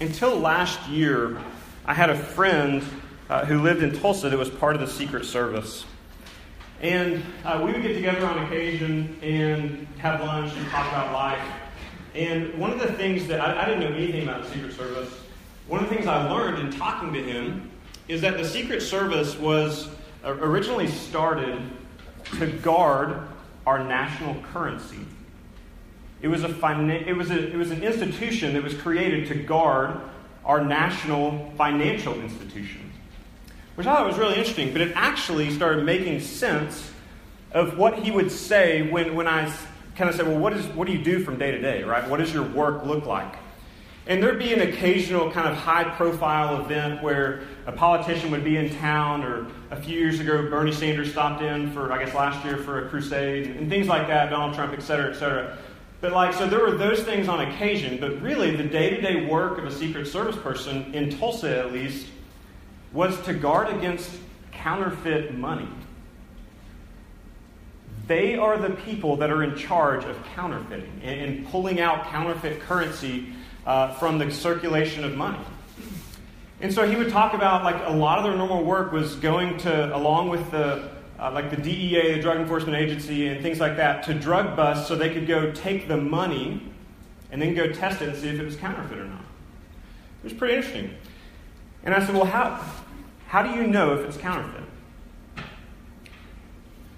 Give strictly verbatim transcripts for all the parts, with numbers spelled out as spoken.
Until last year, I had a friend uh, who lived in Tulsa that was part of the Secret Service. And uh, we would get together on occasion and have lunch and talk about life. And one of the things that, I, I didn't know anything about the Secret Service, one of the things I learned in talking to him is that the Secret Service was originally started to guard our national currency. It was a, finan- it was a it was an institution that was created to guard our national financial institution, which I thought was really interesting, but it actually started making sense of what he would say when, when I kind of said, well, what is what do you do from day to day, right? What does your work look like? And there'd be an occasional kind of high-profile event where a politician would be in town, or a few years ago, Bernie Sanders stopped in for, I guess last year, for a crusade, and things like that, Donald Trump, et cetera, et cetera. But like, so there were those things on occasion, but really the day-to-day work of a Secret Service person, in Tulsa at least, was to guard against counterfeit money. They are the people that are in charge of counterfeiting and, and pulling out counterfeit currency uh, from the circulation of money. And so he would talk about, like, a lot of their normal work was going to, along with the Uh, like the D E A, the Drug Enforcement Agency, and things like that, to drug bust so they could go take the money and then go test it and see if it was counterfeit or not. It was pretty interesting. And I said, well, how, how do you know if it's counterfeit?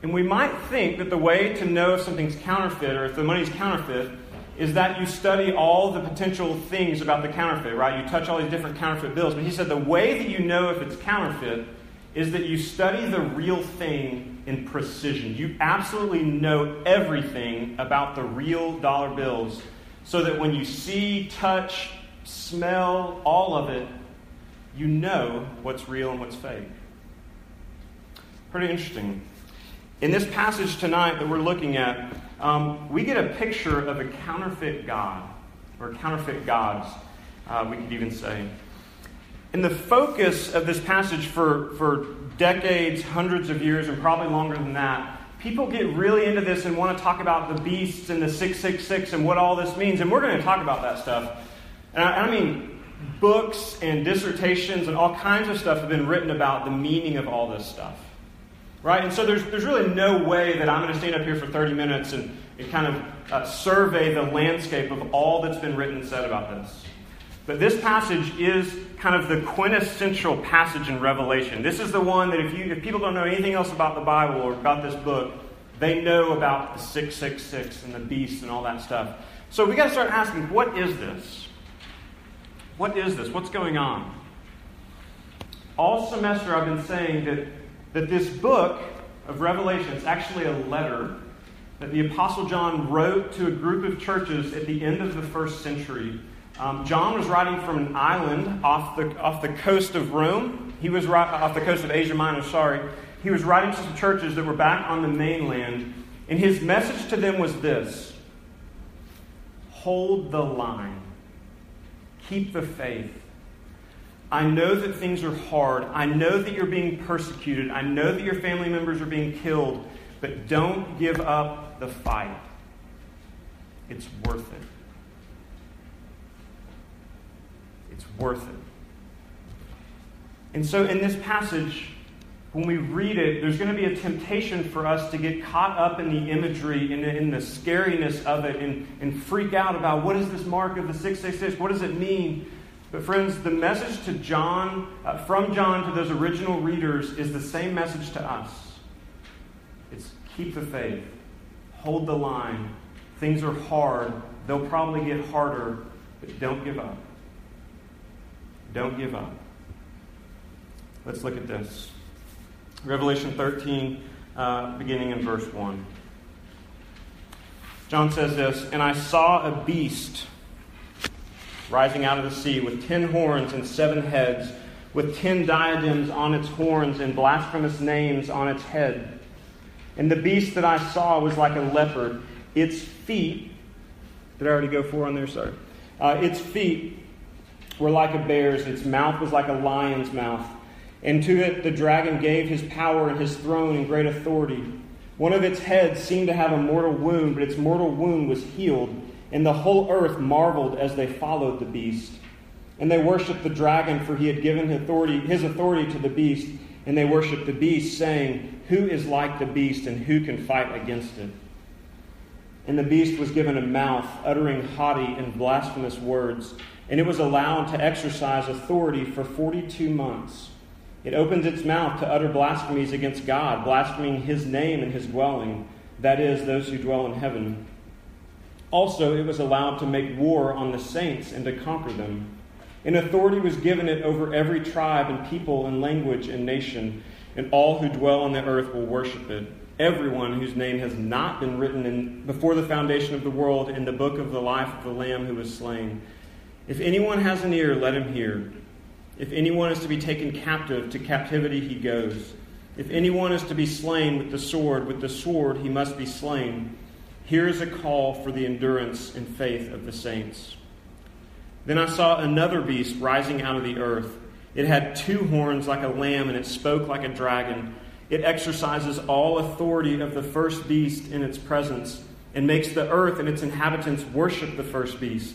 And we might think that the way to know if something's counterfeit or if the money's counterfeit is that you study all the potential things about the counterfeit, right? You touch all these different counterfeit bills. But he said the way that you know if it's counterfeit is that you study the real thing in precision. You absolutely know everything about the real dollar bills so that when you see, touch, smell, all of it, you know what's real and what's fake. Pretty interesting. In this passage tonight that we're looking at, um, we get a picture of a counterfeit god, or counterfeit gods, uh, we could even say. And the focus of this passage for, for decades, hundreds of years, and probably longer than that, people get really into this and want to talk about the beasts and the six six six and what all this means. And we're going to talk about that stuff. And I, I mean, books and dissertations and all kinds of stuff have been written about the meaning of all this stuff. Right? And so there's there's really no way that I'm going to stand up here for thirty minutes and, and kind of uh, survey the landscape of all that's been written and said about this. But this passage is kind of the quintessential passage in Revelation. This is the one that if you if people don't know anything else about the Bible or about this book, they know about the six six six and the beast and all that stuff. So we got to start asking, what is this? What is this? What's going on? All semester I've been saying that, that this book of Revelation is actually a letter that the Apostle John wrote to a group of churches at the end of the first century. Um, John was writing from an island off the off the coast of Rome. He was right off the coast of Asia Minor, sorry. He was writing to some churches that were back on the mainland. And his message to them was this: hold the line. Keep the faith. I know that things are hard. I know that you're being persecuted. I know that your family members are being killed. But don't give up the fight. It's worth it. It's worth it. And so in this passage, when we read it, there's going to be a temptation for us to get caught up in the imagery and in, in the scariness of it and, and freak out about what is this mark of the six six six? What does it mean? But friends, the message to John, uh, from John to those original readers is the same message to us. It's keep the faith. Hold the line. Things are hard. They'll probably get harder, but don't give up. Don't give up. Let's look at this. Revelation thirteen, uh, beginning in verse one. John says this, "And I saw a beast rising out of the sea with ten horns and seven heads, with ten diadems on its horns and blasphemous names on its head. And the beast that I saw was like a leopard. Its feet," did I already go four on there? Sorry. Uh, its feet were like a bear's, its mouth was like a lion's mouth. And to it the dragon gave his power and his throne and great authority. One of its heads seemed to have a mortal wound, but its mortal wound was healed, and the whole earth marveled as they followed the beast. And they worshiped the dragon, for he had given authority, his authority to the beast. And they worshiped the beast, saying, who is like the beast, and who can fight against it? And the beast was given a mouth, uttering haughty and blasphemous words. And it was allowed to exercise authority for forty-two months. It opened its mouth to utter blasphemies against God, blaspheming his name and his dwelling, that is, those who dwell in heaven. Also, it was allowed to make war on the saints and to conquer them. And authority was given it over every tribe and people and language and nation, and all who dwell on the earth will worship it. Everyone whose name has not been written in, before the foundation of the world in the book of the life of the Lamb who was slain. If anyone has an ear, let him hear. If anyone is to be taken captive, to captivity he goes. If anyone is to be slain with the sword, with the sword he must be slain. Here is a call for the endurance and faith of the saints. Then I saw another beast rising out of the earth. It had two horns like a lamb, and it spoke like a dragon. It exercises all authority of the first beast in its presence, and makes the earth and its inhabitants worship the first beast,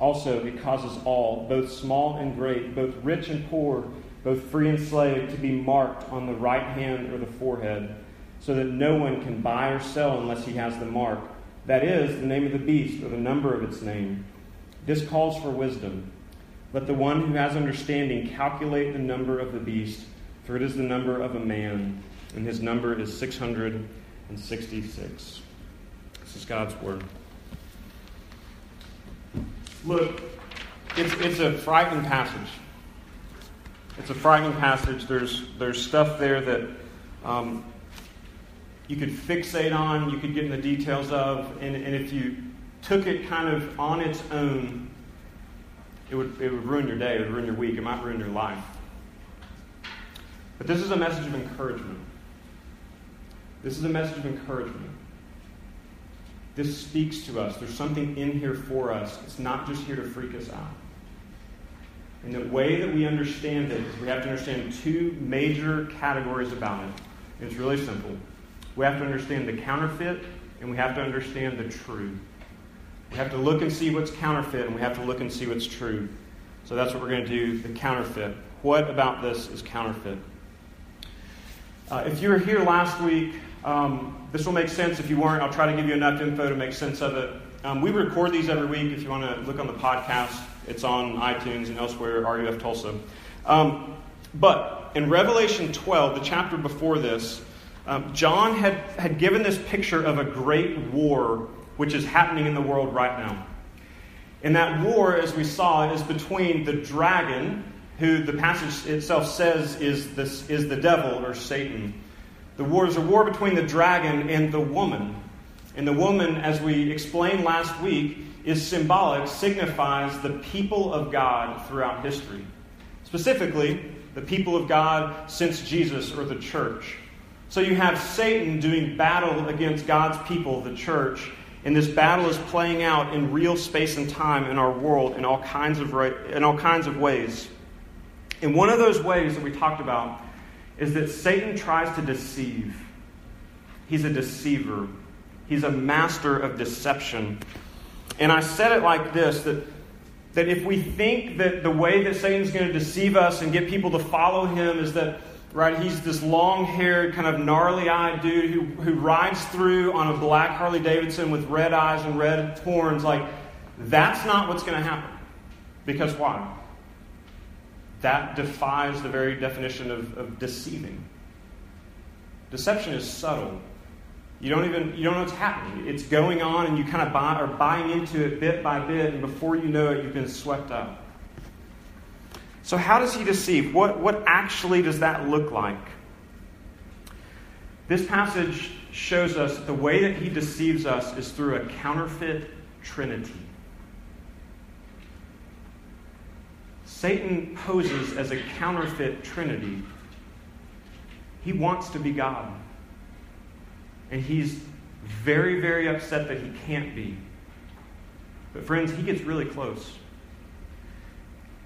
Also, it causes all, both small and great, both rich and poor, both free and slave, to be marked on the right hand or the forehead, so that no one can buy or sell unless he has the mark, that is, the name of the beast or the number of its name. This calls for wisdom. Let the one who has understanding calculate the number of the beast, for it is the number of a man, and his number is six hundred sixty-six. This is God's word. Look, it's it's a frightening passage. It's a frightening passage. There's there's stuff there that um, you could fixate on, you could get in the details of, and, and if you took it kind of on its own, it would it would ruin your day, it would ruin your week, it might ruin your life. But this is a message of encouragement. This is a message of encouragement. This speaks to us. There's something in here for us. It's not just here to freak us out. And the way that we understand it is we have to understand two major categories about it. And it's really simple. We have to understand the counterfeit, and we have to understand the true. We have to look and see what's counterfeit, and we have to look and see what's true. So that's what we're going to do, the counterfeit. What about this is counterfeit? Uh, if you were here last week, Um, this will make sense. If you weren't, I'll try to give you enough info to make sense of it. Um, we record these every week. If you want to look on the podcast, it's on iTunes and elsewhere, R U F Tulsa. Um, but in Revelation twelve, the chapter before this, um, John had, had given this picture of a great war which is happening in the world right now. And that war, as we saw, is between the dragon, who the passage itself says is this is the devil or Satan. The war is a war between the dragon and the woman. And the woman, as we explained last week, is symbolic, signifies the people of God throughout history. Specifically, the people of God since Jesus or the church. So you have Satan doing battle against God's people, the church. And this battle is playing out in real space and time in our world in all kinds of, in all kinds of ways. And one of those ways that we talked about is that Satan tries to deceive. He's a deceiver. He's a master of deception. And I said it like this, that, that if we think that the way that Satan's going to deceive us and get people to follow him is that, right, he's this long-haired, kind of gnarly-eyed dude who, who rides through on a black Harley Davidson with red eyes and red horns, like, that's not what's going to happen. Because why? That defies the very definition of, of deceiving. Deception is subtle. You don't even you don't know what's happening. It's going on, and you kind of buy, are buying into it bit by bit, and before you know it, you've been swept up. So how does he deceive? What what actually does that look like? This passage shows us that the way that he deceives us is through a counterfeit trinity. Satan poses as a counterfeit trinity. He wants to be God. And he's very, very upset that he can't be. But friends, he gets really close.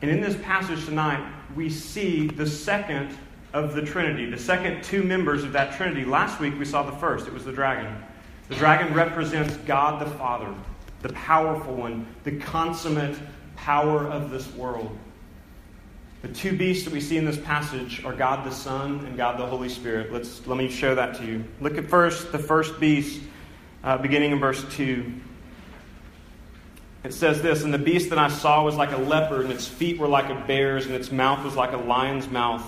And in this passage tonight, we see the second of the Trinity, the second two members of that Trinity. Last week we saw the first. It was the dragon. The dragon represents God the Father, the powerful one, the consummate power of this world. The two beasts that we see in this passage are God the Son and God the Holy Spirit. Let's let me show that to you. Look at first the first beast, uh, beginning in verse two. It says this, "And the beast that I saw was like a leopard, and its feet were like a bear's, and its mouth was like a lion's mouth.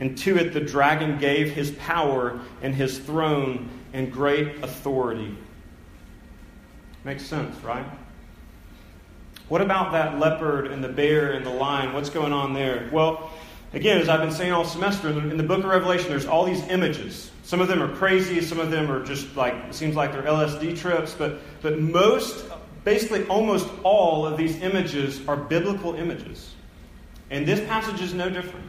And to it the dragon gave his power and his throne and great authority." Makes sense, right? What about that leopard and the bear and the lion? What's going on there? Well, again, as I've been saying all semester, in the book of Revelation, there's all these images. Some of them are crazy. Some of them are just like, it seems like they're L S D trips. But but most, basically almost all of these images are biblical images. And this passage is no different.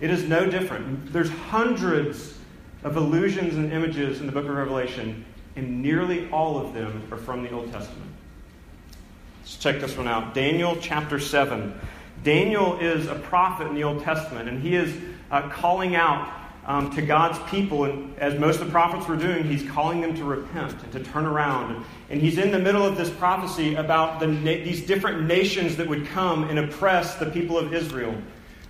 It is no different. There's hundreds of allusions and images in the book of Revelation, and nearly all of them are from the Old Testament. Let's check this one out. Daniel chapter seven. Daniel is a prophet in the Old Testament, and he is uh, calling out um, to God's people. And as most of the prophets were doing, he's calling them to repent and to turn around. And he's in the middle of this prophecy about the na- these different nations that would come and oppress the people of Israel.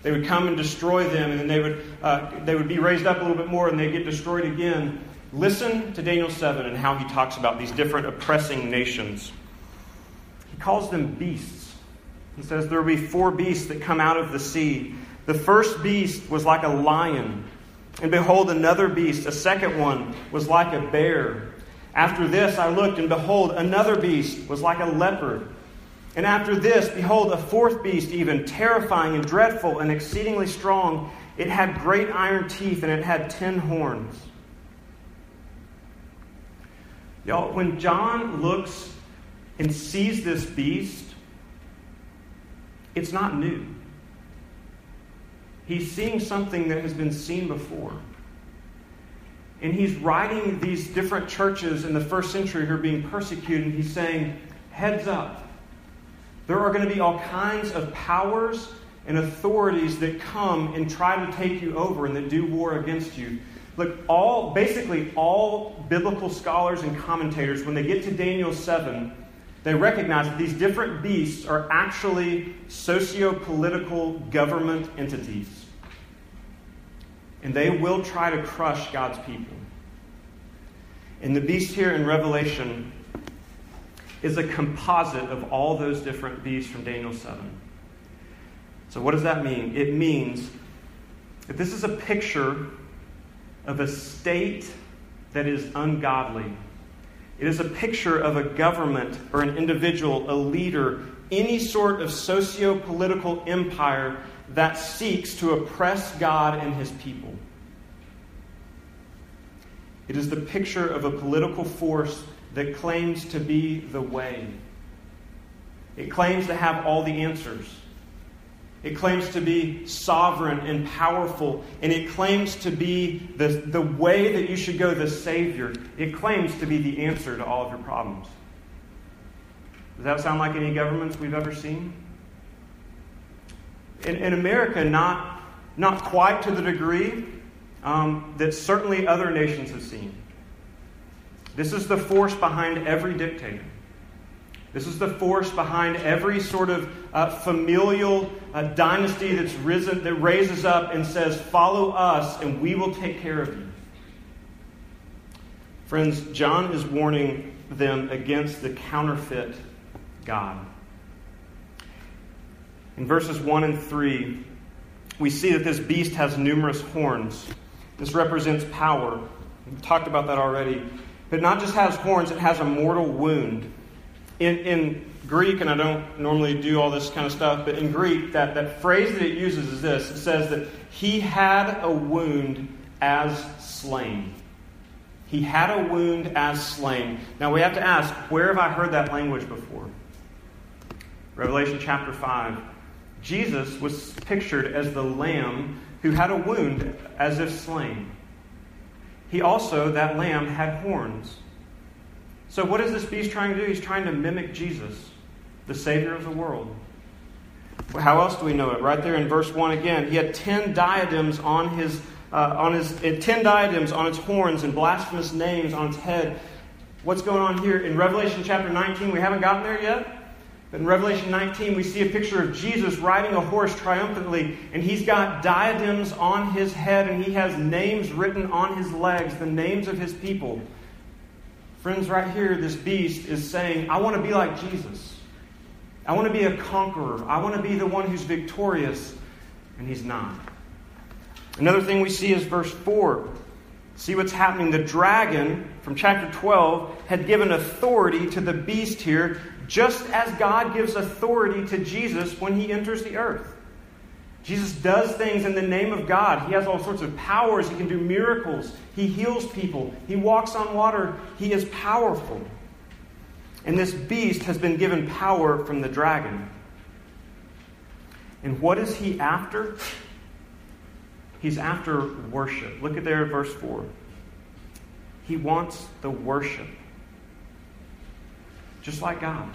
They would come and destroy them, and then they would, uh, they would be raised up a little bit more, and they'd get destroyed again. Listen to Daniel seven and how he talks about these different oppressing nations. He calls them beasts. He says there will be four beasts that come out of the sea. The first beast was like a lion, and behold, another beast, a second one, was like a bear. After this I looked, and behold, another beast was like a leopard. And after this, behold, a fourth beast, even terrifying and dreadful and exceedingly strong. It had great iron teeth, and it had ten horns. Y'all, when John looks and sees this beast, it's not new. He's seeing something that has been seen before. And he's writing these different churches in the first century who are being persecuted, and he's saying, heads up. There are going to be all kinds of powers and authorities that come and try to take you over and that do war against you. Look, all basically all biblical scholars and commentators, when they get to Daniel seven, they recognize that these different beasts are actually socio-political government entities. And they will try to crush God's people. And the beast here in Revelation is a composite of all those different beasts from Daniel seven. So what does that mean? It means that this is a picture of a state that is ungodly. It is a picture of a government or an individual, a leader, any sort of socio-political empire that seeks to oppress God and his people. It is the picture of a political force that claims to be the way. It claims to have all the answers. It claims to be sovereign and powerful, and it claims to be the, the way that you should go, the Savior. It claims to be the answer to all of your problems. Does that sound like any governments we've ever seen? In, in America, not, not quite to the degree um, that certainly other nations have seen. This is the force behind every dictator. This is the force behind every sort of uh, familial uh, dynasty that's risen, that raises up and says, follow us and we will take care of you. Friends, John is warning them against the counterfeit God. In verses one and three, we see that this beast has numerous horns. This represents power. We've talked about that already. But not just has horns, it has a mortal wound. In, in Greek, and I don't normally do all this kind of stuff, but in Greek, that, that phrase that it uses is this. It says that he had a wound as slain. He had a wound as slain. Now we have to ask, where have I heard that language before? Revelation chapter five. Jesus was pictured as the lamb who had a wound as if slain. He also, that lamb, had horns. So what is this beast trying to do? He's trying to mimic Jesus, the Savior of the world. How else do we know it? Right there in verse one again. He had ten diadems on his, uh, on his uh, ten diadems on its horns and blasphemous names on its head. What's going on here? In Revelation chapter nineteen, we haven't gotten there yet. In Revelation nineteen, we see a picture of Jesus riding a horse triumphantly, and he's got diadems on his head, and he has names written on his legs, the names of his people. Friends, right here, this beast is saying, I want to be like Jesus. I want to be a conqueror. I want to be the one who's victorious, and he's not. Another thing we see is verse four. See what's happening. The dragon, from chapter twelve, had given authority to the beast here, just as God gives authority to Jesus when he enters the earth. Jesus does things in the name of God. He has all sorts of powers. He can do miracles. He heals people. He walks on water. He is powerful. And this beast has been given power from the dragon. And what is he after? He's after worship. Look at there at verse four. He wants the worship. Just like God.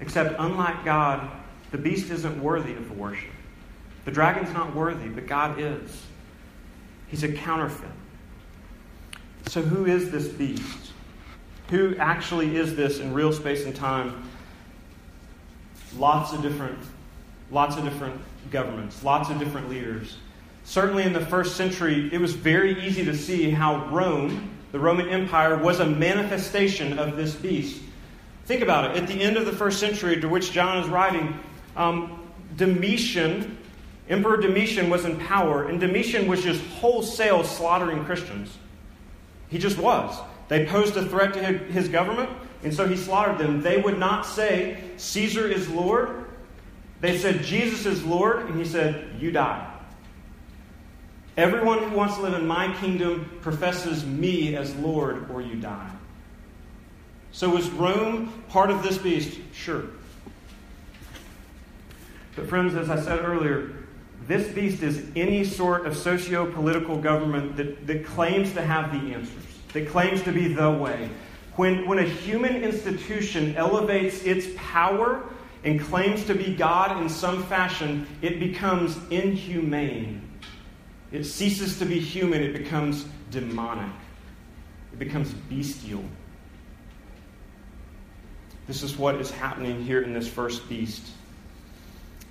Except unlike God, the beast isn't worthy of the worship. The dragon's not worthy, but God is. He's a counterfeit. So who is this beast? Who actually is this in real space and time? Lots of different, lots of different governments, lots of different leaders. Certainly in the first century, it was very easy to see how Rome, the Roman Empire, was a manifestation of this beast. Think about it. At the end of the first century to which John is writing, um, Domitian, Emperor Domitian was in power, and Domitian was just wholesale slaughtering Christians. He just was. They posed a threat to his government, and so he slaughtered them. They would not say, Caesar is Lord. They said, Jesus is Lord, and he said, you die. Everyone who wants to live in my kingdom professes me as Lord, or you die. So was Rome part of this beast? Sure. But friends, as I said earlier, this beast is any sort of socio-political government that, that claims to have the answers, that claims to be the way. When, when a human institution elevates its power and claims to be God in some fashion, it becomes inhumane. It ceases to be human. It becomes demonic. It becomes bestial. This is what is happening here in this first beast.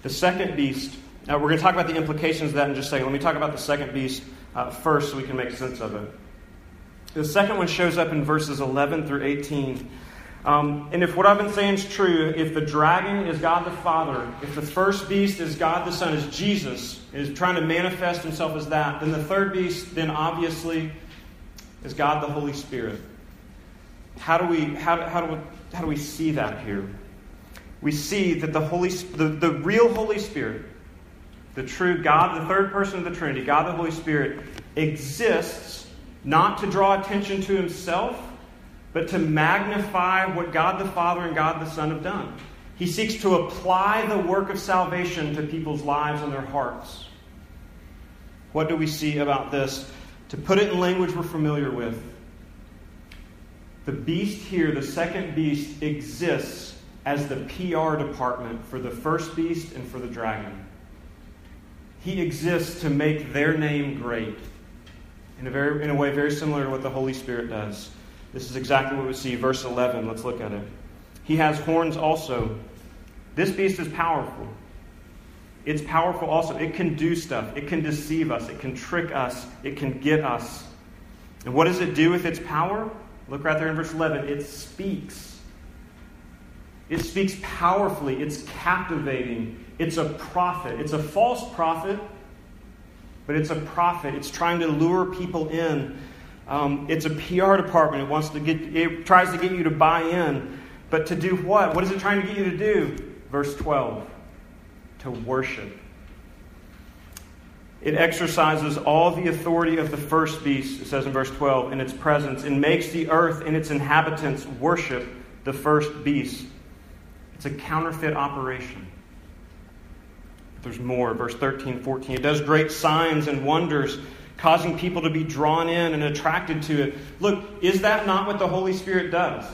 The second beast, now we're going to talk about the implications of that in just a second. Let me talk about the second beast uh, first so we can make sense of it. The second one shows up in verses eleven through eighteen. Um, and if what I've been saying is true, if the dragon is God the Father, if the first beast is God the Son, is Jesus, is trying to manifest himself as that, then the third beast, then obviously, is God the Holy Spirit. How do we, how, how do we, How do we see that here? We see that the Holy, the, the real Holy Spirit, the true God, the third person of the Trinity, God the Holy Spirit, exists not to draw attention to himself, but to magnify what God the Father and God the Son have done. He seeks to apply the work of salvation to people's lives and their hearts. What do we see about this? To put it in language we're familiar with, the beast here, the second beast, exists as the P R department for the first beast and for the dragon. He exists to make their name great in a, very, in a way very similar to what the Holy Spirit does. This is exactly what we see. Verse eleven, let's look at it. He has horns also. This beast is powerful. It's powerful also. It can do stuff. It can deceive us. It can trick us. It can get us. And what does it do with its power? Look right there in verse eleven. It speaks. It speaks powerfully. It's captivating. It's a prophet. It's a false prophet, but it's a prophet. It's trying to lure people in. Um, it's a P R department. It wants to get. It tries to get you to buy in, but to do what? What is it trying to get you to do? Verse twelve. To worship. It exercises all the authority of the first beast, it says in verse twelve, in its presence, and makes the earth and its inhabitants worship the first beast. It's a counterfeit operation. There's more. Verse thirteen, fourteen. It does great signs and wonders, causing people to be drawn in and attracted to it. Look, is that not what the Holy Spirit does?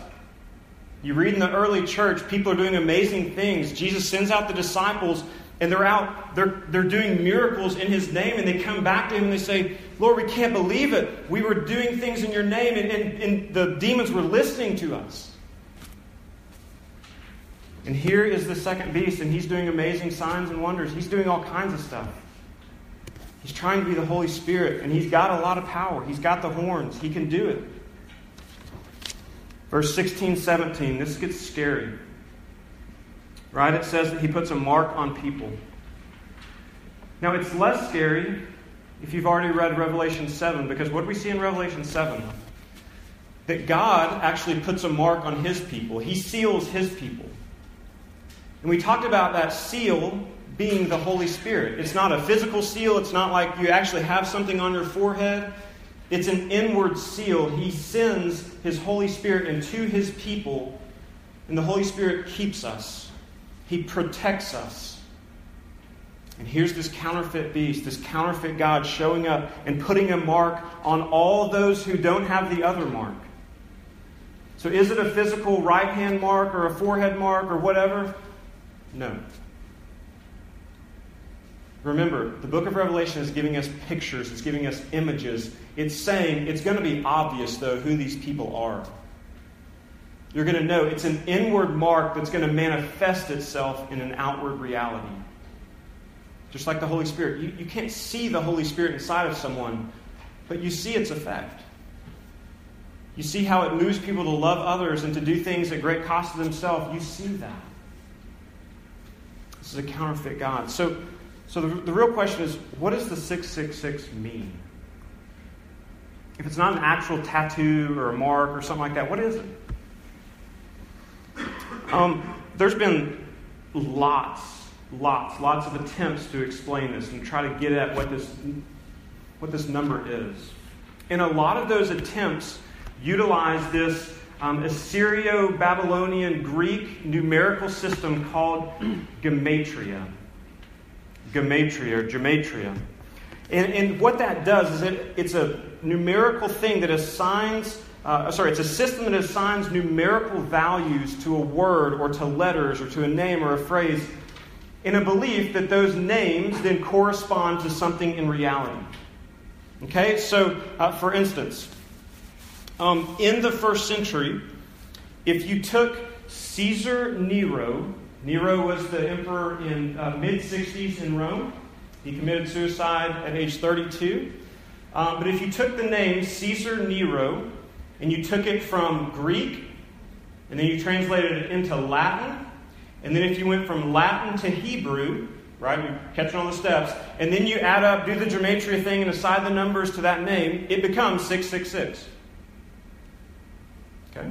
You read in the early church, people are doing amazing things. Jesus sends out the disciples, and they're out, they're, they're doing miracles in his name, and they come back to him and they say, Lord, we can't believe it. We were doing things in your name, and, and, and the demons were listening to us. And here is the second beast, and he's doing amazing signs and wonders. He's doing all kinds of stuff. He's trying to be the Holy Spirit, and he's got a lot of power. He's got the horns. He can do it. Verse sixteen, seventeen, this gets scary. Right? It says that he puts a mark on people. Now, it's less scary if you've already read Revelation seven, because what do we see in Revelation seven? That God actually puts a mark on his people. He seals his people. And we talked about that seal being the Holy Spirit. It's not a physical seal. It's not like you actually have something on your forehead. It's an inward seal. He sends his Holy Spirit into his people, and the Holy Spirit keeps us. He protects us. And here's this counterfeit beast, this counterfeit God showing up and putting a mark on all those who don't have the other mark. So is it a physical right-hand mark or a forehead mark or whatever? No. Remember, the book of Revelation is giving us pictures. It's giving us images. It's saying, it's going to be obvious, though, who these people are. You're going to know it's an inward mark that's going to manifest itself in an outward reality. Just like the Holy Spirit. You, you can't see the Holy Spirit inside of someone, but you see its effect. You see how it moves people to love others and to do things at great cost to themselves. You see that. This is a counterfeit God. So, so the, the real question is, what does the six six six mean? If it's not an actual tattoo or a mark or something like that, what is it? Um, there's been lots, lots, lots of attempts to explain this and try to get at what this, what this number is. And a lot of those attempts utilize this um, Assyrio-Babylonian Greek numerical system called Gematria. Gematria, or Gematria. And, and what that does is it, it's a numerical thing that assigns, uh, sorry, it's a system that assigns numerical values to a word or to letters or to a name or a phrase in a belief that those names then correspond to something in reality. Okay, so uh, for instance, um, in the first century, if you took Caesar Nero, Nero was the emperor in uh, mid-sixties in Rome. He committed suicide at age thirty-two. Um, but if you took the name Caesar Nero and you took it from Greek and then you translated it into Latin, and then if you went from Latin to Hebrew, right, you're catching all the steps, and then you add up, do the gematria thing and assign the numbers to that name, it becomes six six six. Okay?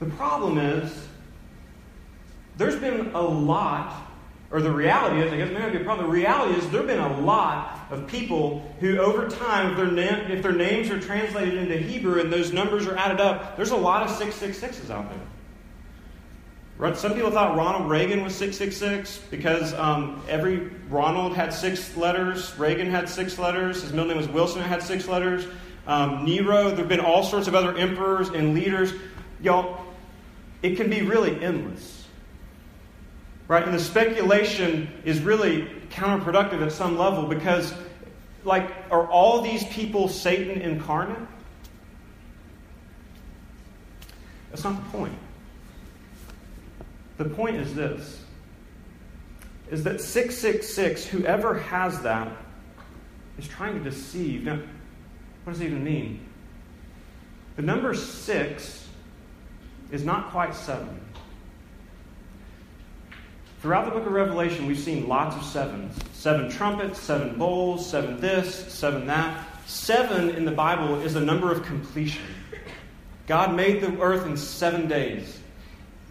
The problem is, there's been a lot, or the reality is, I guess it may not be a problem, the reality is there have been a lot of people who over time, if their, na- if their names are translated into Hebrew and those numbers are added up, there's a lot of six six sixes out there. Right? Some people thought Ronald Reagan was six six six because um, every Ronald had six letters, Reagan had six letters, his middle name was Wilson, it had six letters, um, Nero, there have been all sorts of other emperors and leaders. Y'all, it can be really endless. Right, and the speculation is really counterproductive at some level because, like, are all these people Satan incarnate? That's not the point. The point is this, is that six six six, whoever has that, is trying to deceive. Now, what does it even mean? The number six is not quite seven. Throughout the book of Revelation, we've seen lots of sevens. Seven trumpets, seven bowls, seven this, seven that. Seven in the Bible is a number of completion. God made the earth in seven days.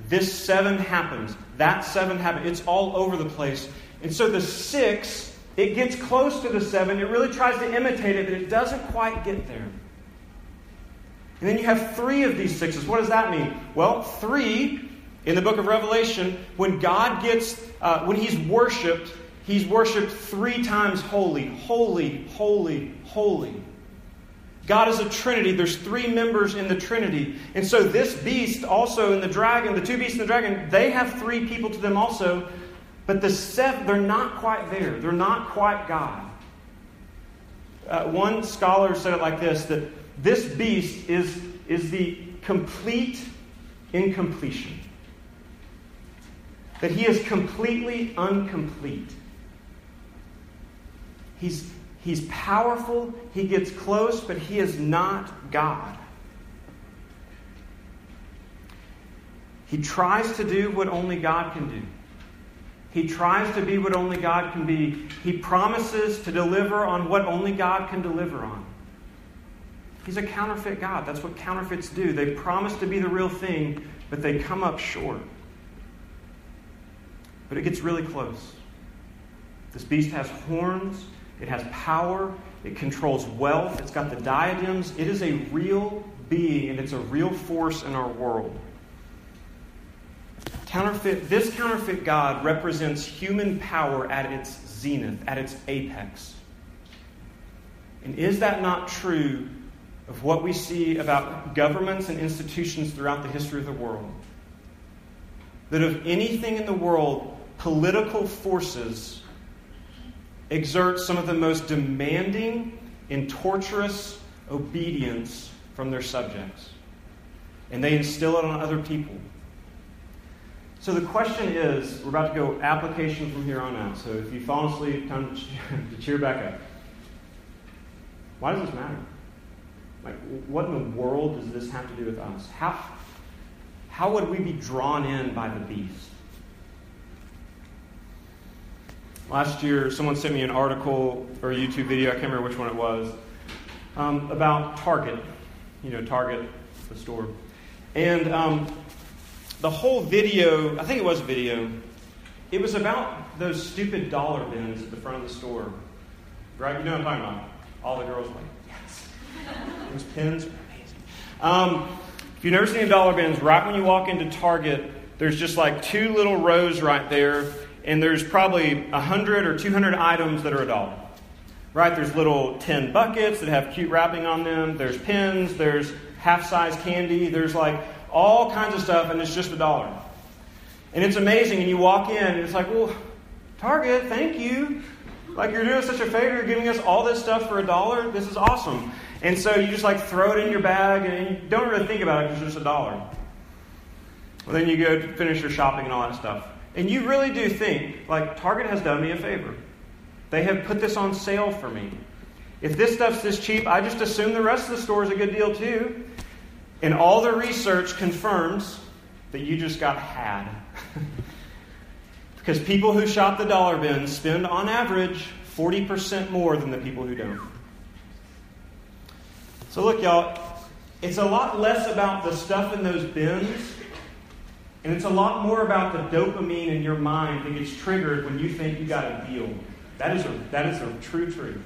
This seven happens. That seven happens. It's all over the place. And so the six, it gets close to the seven. It really tries to imitate it, but it doesn't quite get there. And then you have three of these sixes. What does that mean? Well, three In the book of Revelation, when God gets, uh, when he's worshipped, he's worshipped three times holy, holy, holy, holy. God is a Trinity. There's three members in the Trinity. And so this beast also in the dragon, the two beasts in the dragon, they have three people to them also. But the seven, they're not quite there. They're not quite God. Uh, one scholar said it like this, that this beast is, is the complete incompletion. That he is completely incomplete. He's, he's powerful. He gets close, but he is not God. He tries to do what only God can do. He tries to be what only God can be. He promises to deliver on what only God can deliver on. He's a counterfeit God. That's what counterfeits do. They promise to be the real thing, but they come up short. But it gets really close. This beast has horns. It has power. It controls wealth. It's got the diadems. It is a real being, and it's a real force in our world. Counterfeit. This counterfeit God represents human power at its zenith, at its apex. And is that not true of what we see about governments and institutions throughout the history of the world? That of anything in the world, political forces exert some of the most demanding and torturous obedience from their subjects. And they instill it on other people. So the question is, we're about to go application from here on out. So if you fall asleep, time to cheer back up. Why does this matter? Like, what in the world does this have to do with us? How... How would we be drawn in by the beast? Last year, someone sent me an article or a YouTube video, I can't remember which one it was, um, about Target. You know, Target, the store. And um, the whole video, I think it was a video, it was about those stupid dollar bins at the front of the store. Right? You know what I'm talking about. All the girls were like, yes. Those pins are amazing. Um... If you've never seen dollar bins, right when you walk into Target, there's just like two little rows right there, and there's probably one hundred or two hundred items that are a dollar. Right? There's little tin buckets that have cute wrapping on them. There's pins. There's half-size candy. There's like all kinds of stuff, and it's just a dollar. And it's amazing, and you walk in, and it's like, well, Target, thank you. Like, you're doing such a favor. You're giving us all this stuff for a dollar. This is awesome. And so you just like throw it in your bag and you don't really think about it because it's just a dollar. Well, then you go to finish your shopping and all that stuff. And you really do think, like, Target has done me a favor. They have put this on sale for me. If this stuff's this cheap, I just assume the rest of the store is a good deal too. And all the research confirms that you just got had. Because people who shop the dollar bin spend on average forty percent more than the people who don't. So look, y'all, it's a lot less about the stuff in those bins, and it's a lot more about the dopamine in your mind that gets triggered when you think you got a deal. That is a, that is a true truth.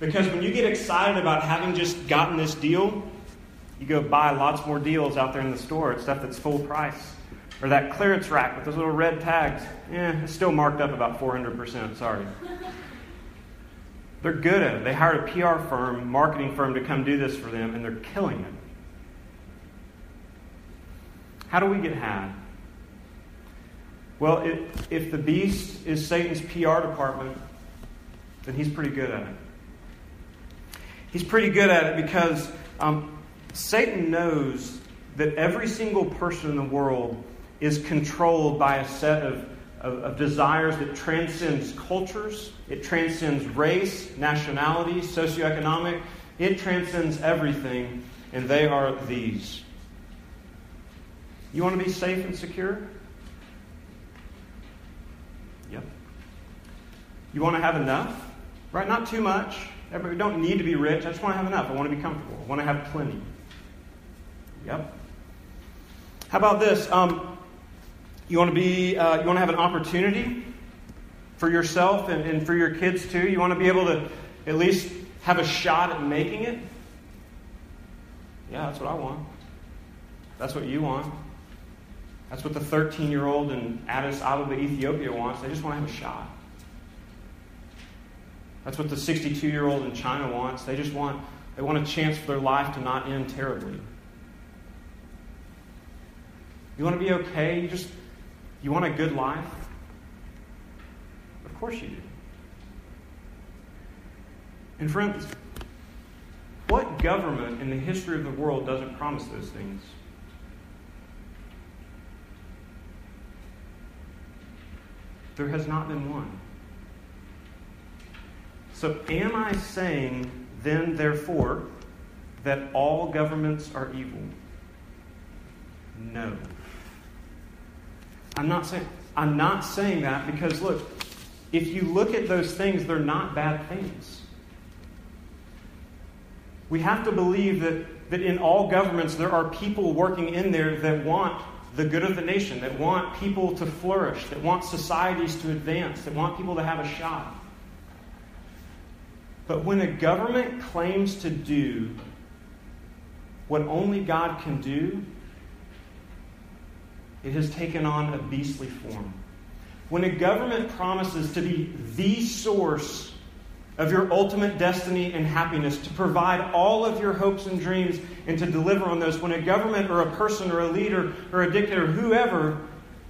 Because when you get excited about having just gotten this deal, you go buy lots more deals out there in the store. It's stuff that's full price. Or that clearance rack with those little red tags. Eh, it's still marked up about four hundred percent, sorry. They're good at it. They hired a P R firm, marketing firm to come do this for them, and they're killing it. How do we get had? Well, if, if the beast is Satan's P R department, then he's pretty good at it. He's pretty good at it because um, Satan knows that every single person in the world is controlled by a set of of desires that transcends cultures, it transcends race, nationality, socioeconomic, it transcends everything, and they are these. You want to be safe and secure? Yep. You want to have enough? Right? Not too much. Everybody don't need to be rich. I just want to have enough. I want to be comfortable. I want to have plenty. Yep. How about this? Um, You want to be, uh, you want to have an opportunity for yourself and, and for your kids too. You want to be able to at least have a shot at making it. Yeah, that's what I want. That's what you want. That's what the thirteen-year-old in Addis Ababa, Ethiopia wants. They just want to have a shot. That's what the sixty-two-year-old in China wants. They just want, they want a chance for their life to not end terribly. You want to be okay? You just, you want a good life? Of course you do. And friends, what government in the history of the world doesn't promise those things? There has not been one. So am I saying then, therefore, that all governments are evil? No. I'm not saying I'm not saying that because, look, if you look at those things, they're not bad things. We have to believe that, that in all governments there are people working in there that want the good of the nation, that want people to flourish, that want societies to advance, that want people to have a shot. But when a government claims to do what only God can do, it has taken on a beastly form. When a government promises to be the source of your ultimate destiny and happiness, to provide all of your hopes and dreams and to deliver on those, when a government or a person or a leader or a dictator, whoever,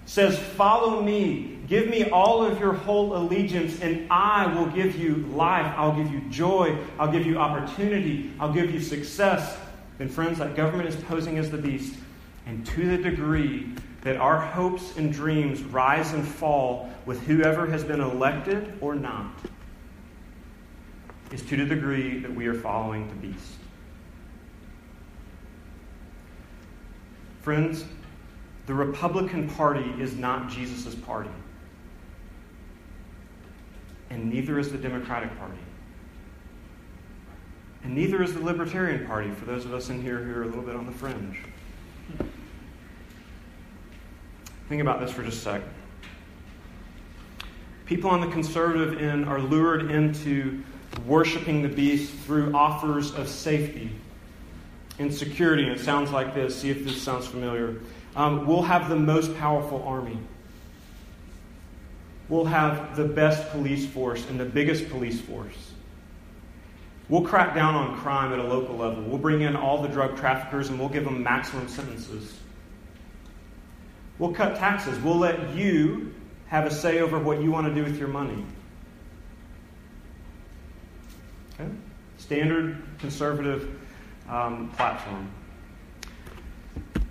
says, follow me, give me all of your whole allegiance, and I will give you life, I'll give you joy, I'll give you opportunity, I'll give you success, then friends, that government is posing as the beast. And to the degree that our hopes and dreams rise and fall with whoever has been elected or not, is to the degree that we are following the beast. Friends, the Republican Party is not Jesus' party. And neither is the Democratic Party. And neither is the Libertarian Party, for those of us in here who are a little bit on the fringe. Think about this for just a sec. People on the conservative end are lured into worshiping the beast through offers of safety and security. And it sounds like this. See if this sounds familiar. Um, we'll have the most powerful army. We'll have the best police force and the biggest police force. We'll crack down on crime at a local level. We'll bring in all the drug traffickers and we'll give them maximum sentences. We'll cut taxes. We'll let you have a say over what you want to do with your money. Okay? Standard conservative um, platform.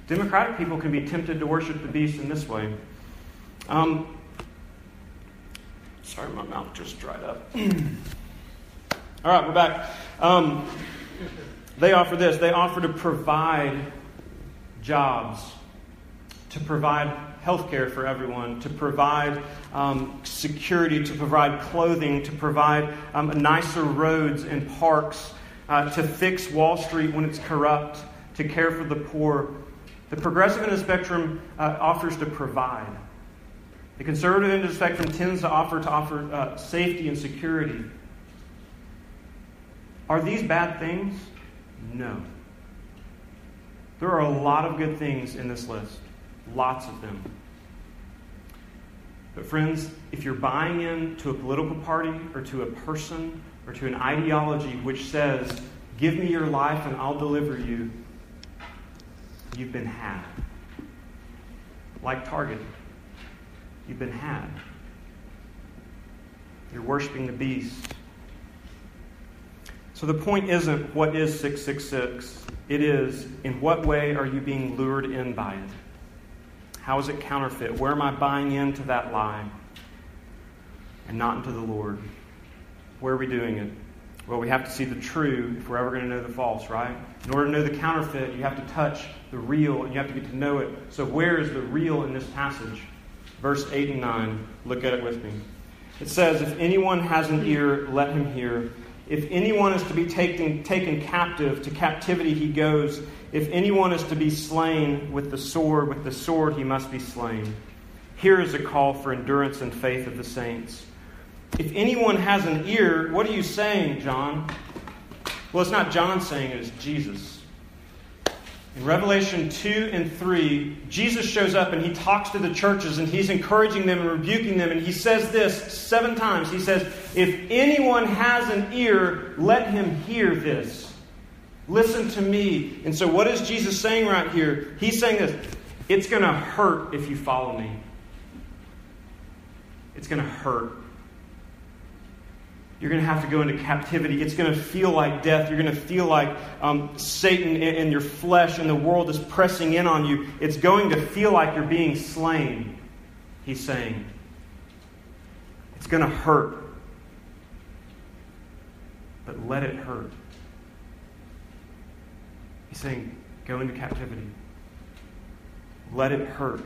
Democratic people can be tempted to worship the beast in this way. Um, sorry, my mouth just dried up. All right, we're back. Um, they offer this. They offer to provide jobs, to provide healthcare for everyone, to provide um, security, to provide clothing, to provide um, nicer roads and parks, uh, to fix Wall Street when it's corrupt, to care for the poor. The progressive end of the spectrum uh, offers to provide. The conservative end of the spectrum tends to offer to offer uh, safety and security. Are these bad things? No. There are a lot of good things in this list. Lots of them. But friends, if you're buying in to a political party or to a person or to an ideology which says, give me your life and I'll deliver you, you've been had. Like Target, you've been had. You're worshiping the beast. So the point isn't what is six six six. It is, in what way are you being lured in by it? How is it counterfeit? Where am I buying into that lie and not into the Lord? Where are we doing it? Well, we have to see the true if we're ever going to know the false, right? In order to know the counterfeit, you have to touch the real and you have to get to know it. So where is the real in this passage? Verse eight and nine, look at it with me. It says, if anyone has an ear, let him hear. If anyone is to be taken, taken captive, to captivity he goes. If anyone is to be slain with the sword, with the sword he must be slain. Here is a call for endurance and faith of the saints. If anyone has an ear, what are you saying, John? Well, it's not John saying it, it's Jesus. In Revelation two and three, Jesus shows up and he talks to the churches and he's encouraging them and rebuking them. And he says this seven times. He says, if anyone has an ear, let him hear this. Listen to me. And so what is Jesus saying right here? He's saying this. It's going to hurt if you follow me. It's going to hurt. You're going to have to go into captivity. It's going to feel like death. You're going to feel like um, Satan and, and your flesh and the world is pressing in on you. It's going to feel like you're being slain, he's saying. It's going to hurt. But let it hurt. He's saying, go into captivity. Let it hurt.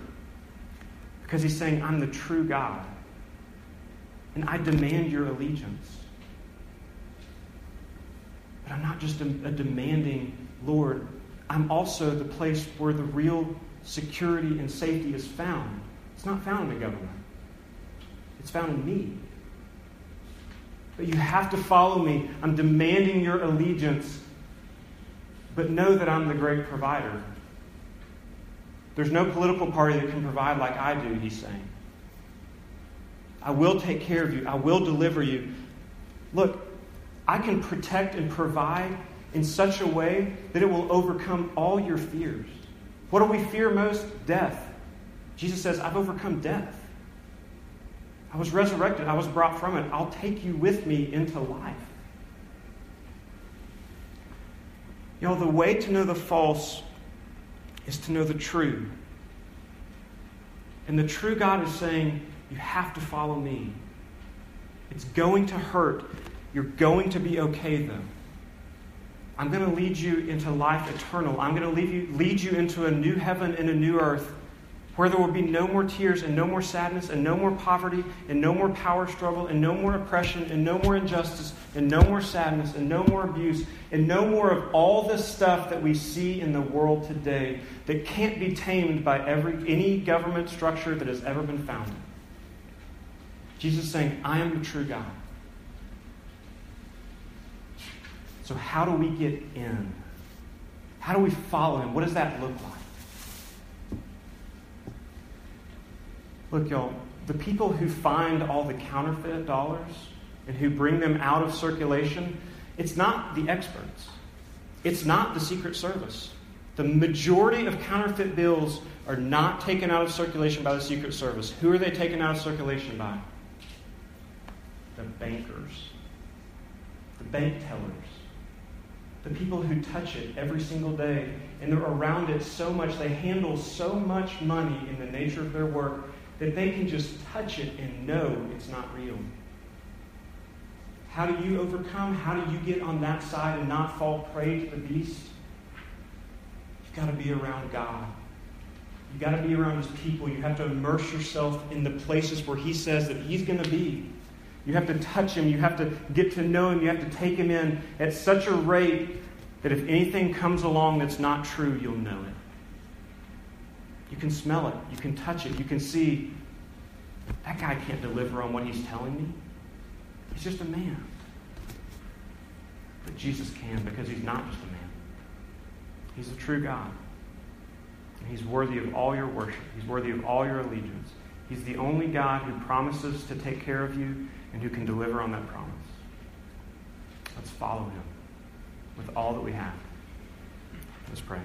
Because he's saying, I'm the true God. And I demand your allegiance. But I'm not just a, a demanding Lord. I'm also the place where the real security and safety is found. It's not found in the government. It's found in me. But you have to follow me. I'm demanding your allegiance. But know that I'm the great provider. There's no political party that can provide like I do, he's saying. I will take care of you. I will deliver you. Look, I can protect and provide in such a way that it will overcome all your fears. What do we fear most? Death. Jesus says, I've overcome death. I was resurrected. I was brought from it. I'll take you with me into life. You know, the way to know the false is to know the true. And the true God is saying, you have to follow me. It's going to hurt. You're going to be okay, though. I'm going to lead you into life eternal. I'm going to lead you, lead you into a new heaven and a new earth where there will be no more tears and no more sadness and no more poverty and no more power struggle and no more oppression and no more injustice and no more sadness and no more abuse and no more of all this stuff that we see in the world today that can't be tamed by every any government structure that has ever been founded. Jesus is saying, I am the true God. So how do we get in? How do we follow him? What does that look like? Look, y'all, the people who find all the counterfeit dollars and who bring them out of circulation, it's not the experts. It's not the Secret Service. The majority of counterfeit bills are not taken out of circulation by the Secret Service. Who are they taken out of circulation by? The bankers, the bank tellers, the people who touch it every single day, and they're around it so much, they handle so much money in the nature of their work that they can just touch it and know it's not real. How do you overcome? How do you get on that side and not fall prey to the beast? You've got to be around God. You've got to be around his people. You have to immerse yourself in the places where he says that he's going to be. You have to touch him. You have to get to know him. You have to take him in at such a rate that if anything comes along that's not true, you'll know it. You can smell it. You can touch it. You can see, that guy can't deliver on what he's telling me. He's just a man. But Jesus can, because he's not just a man. He's the true God. And he's worthy of all your worship. He's worthy of all your allegiance. He's the only God who promises to take care of you and who can deliver on that promise. Let's follow him with all that we have. Let's pray.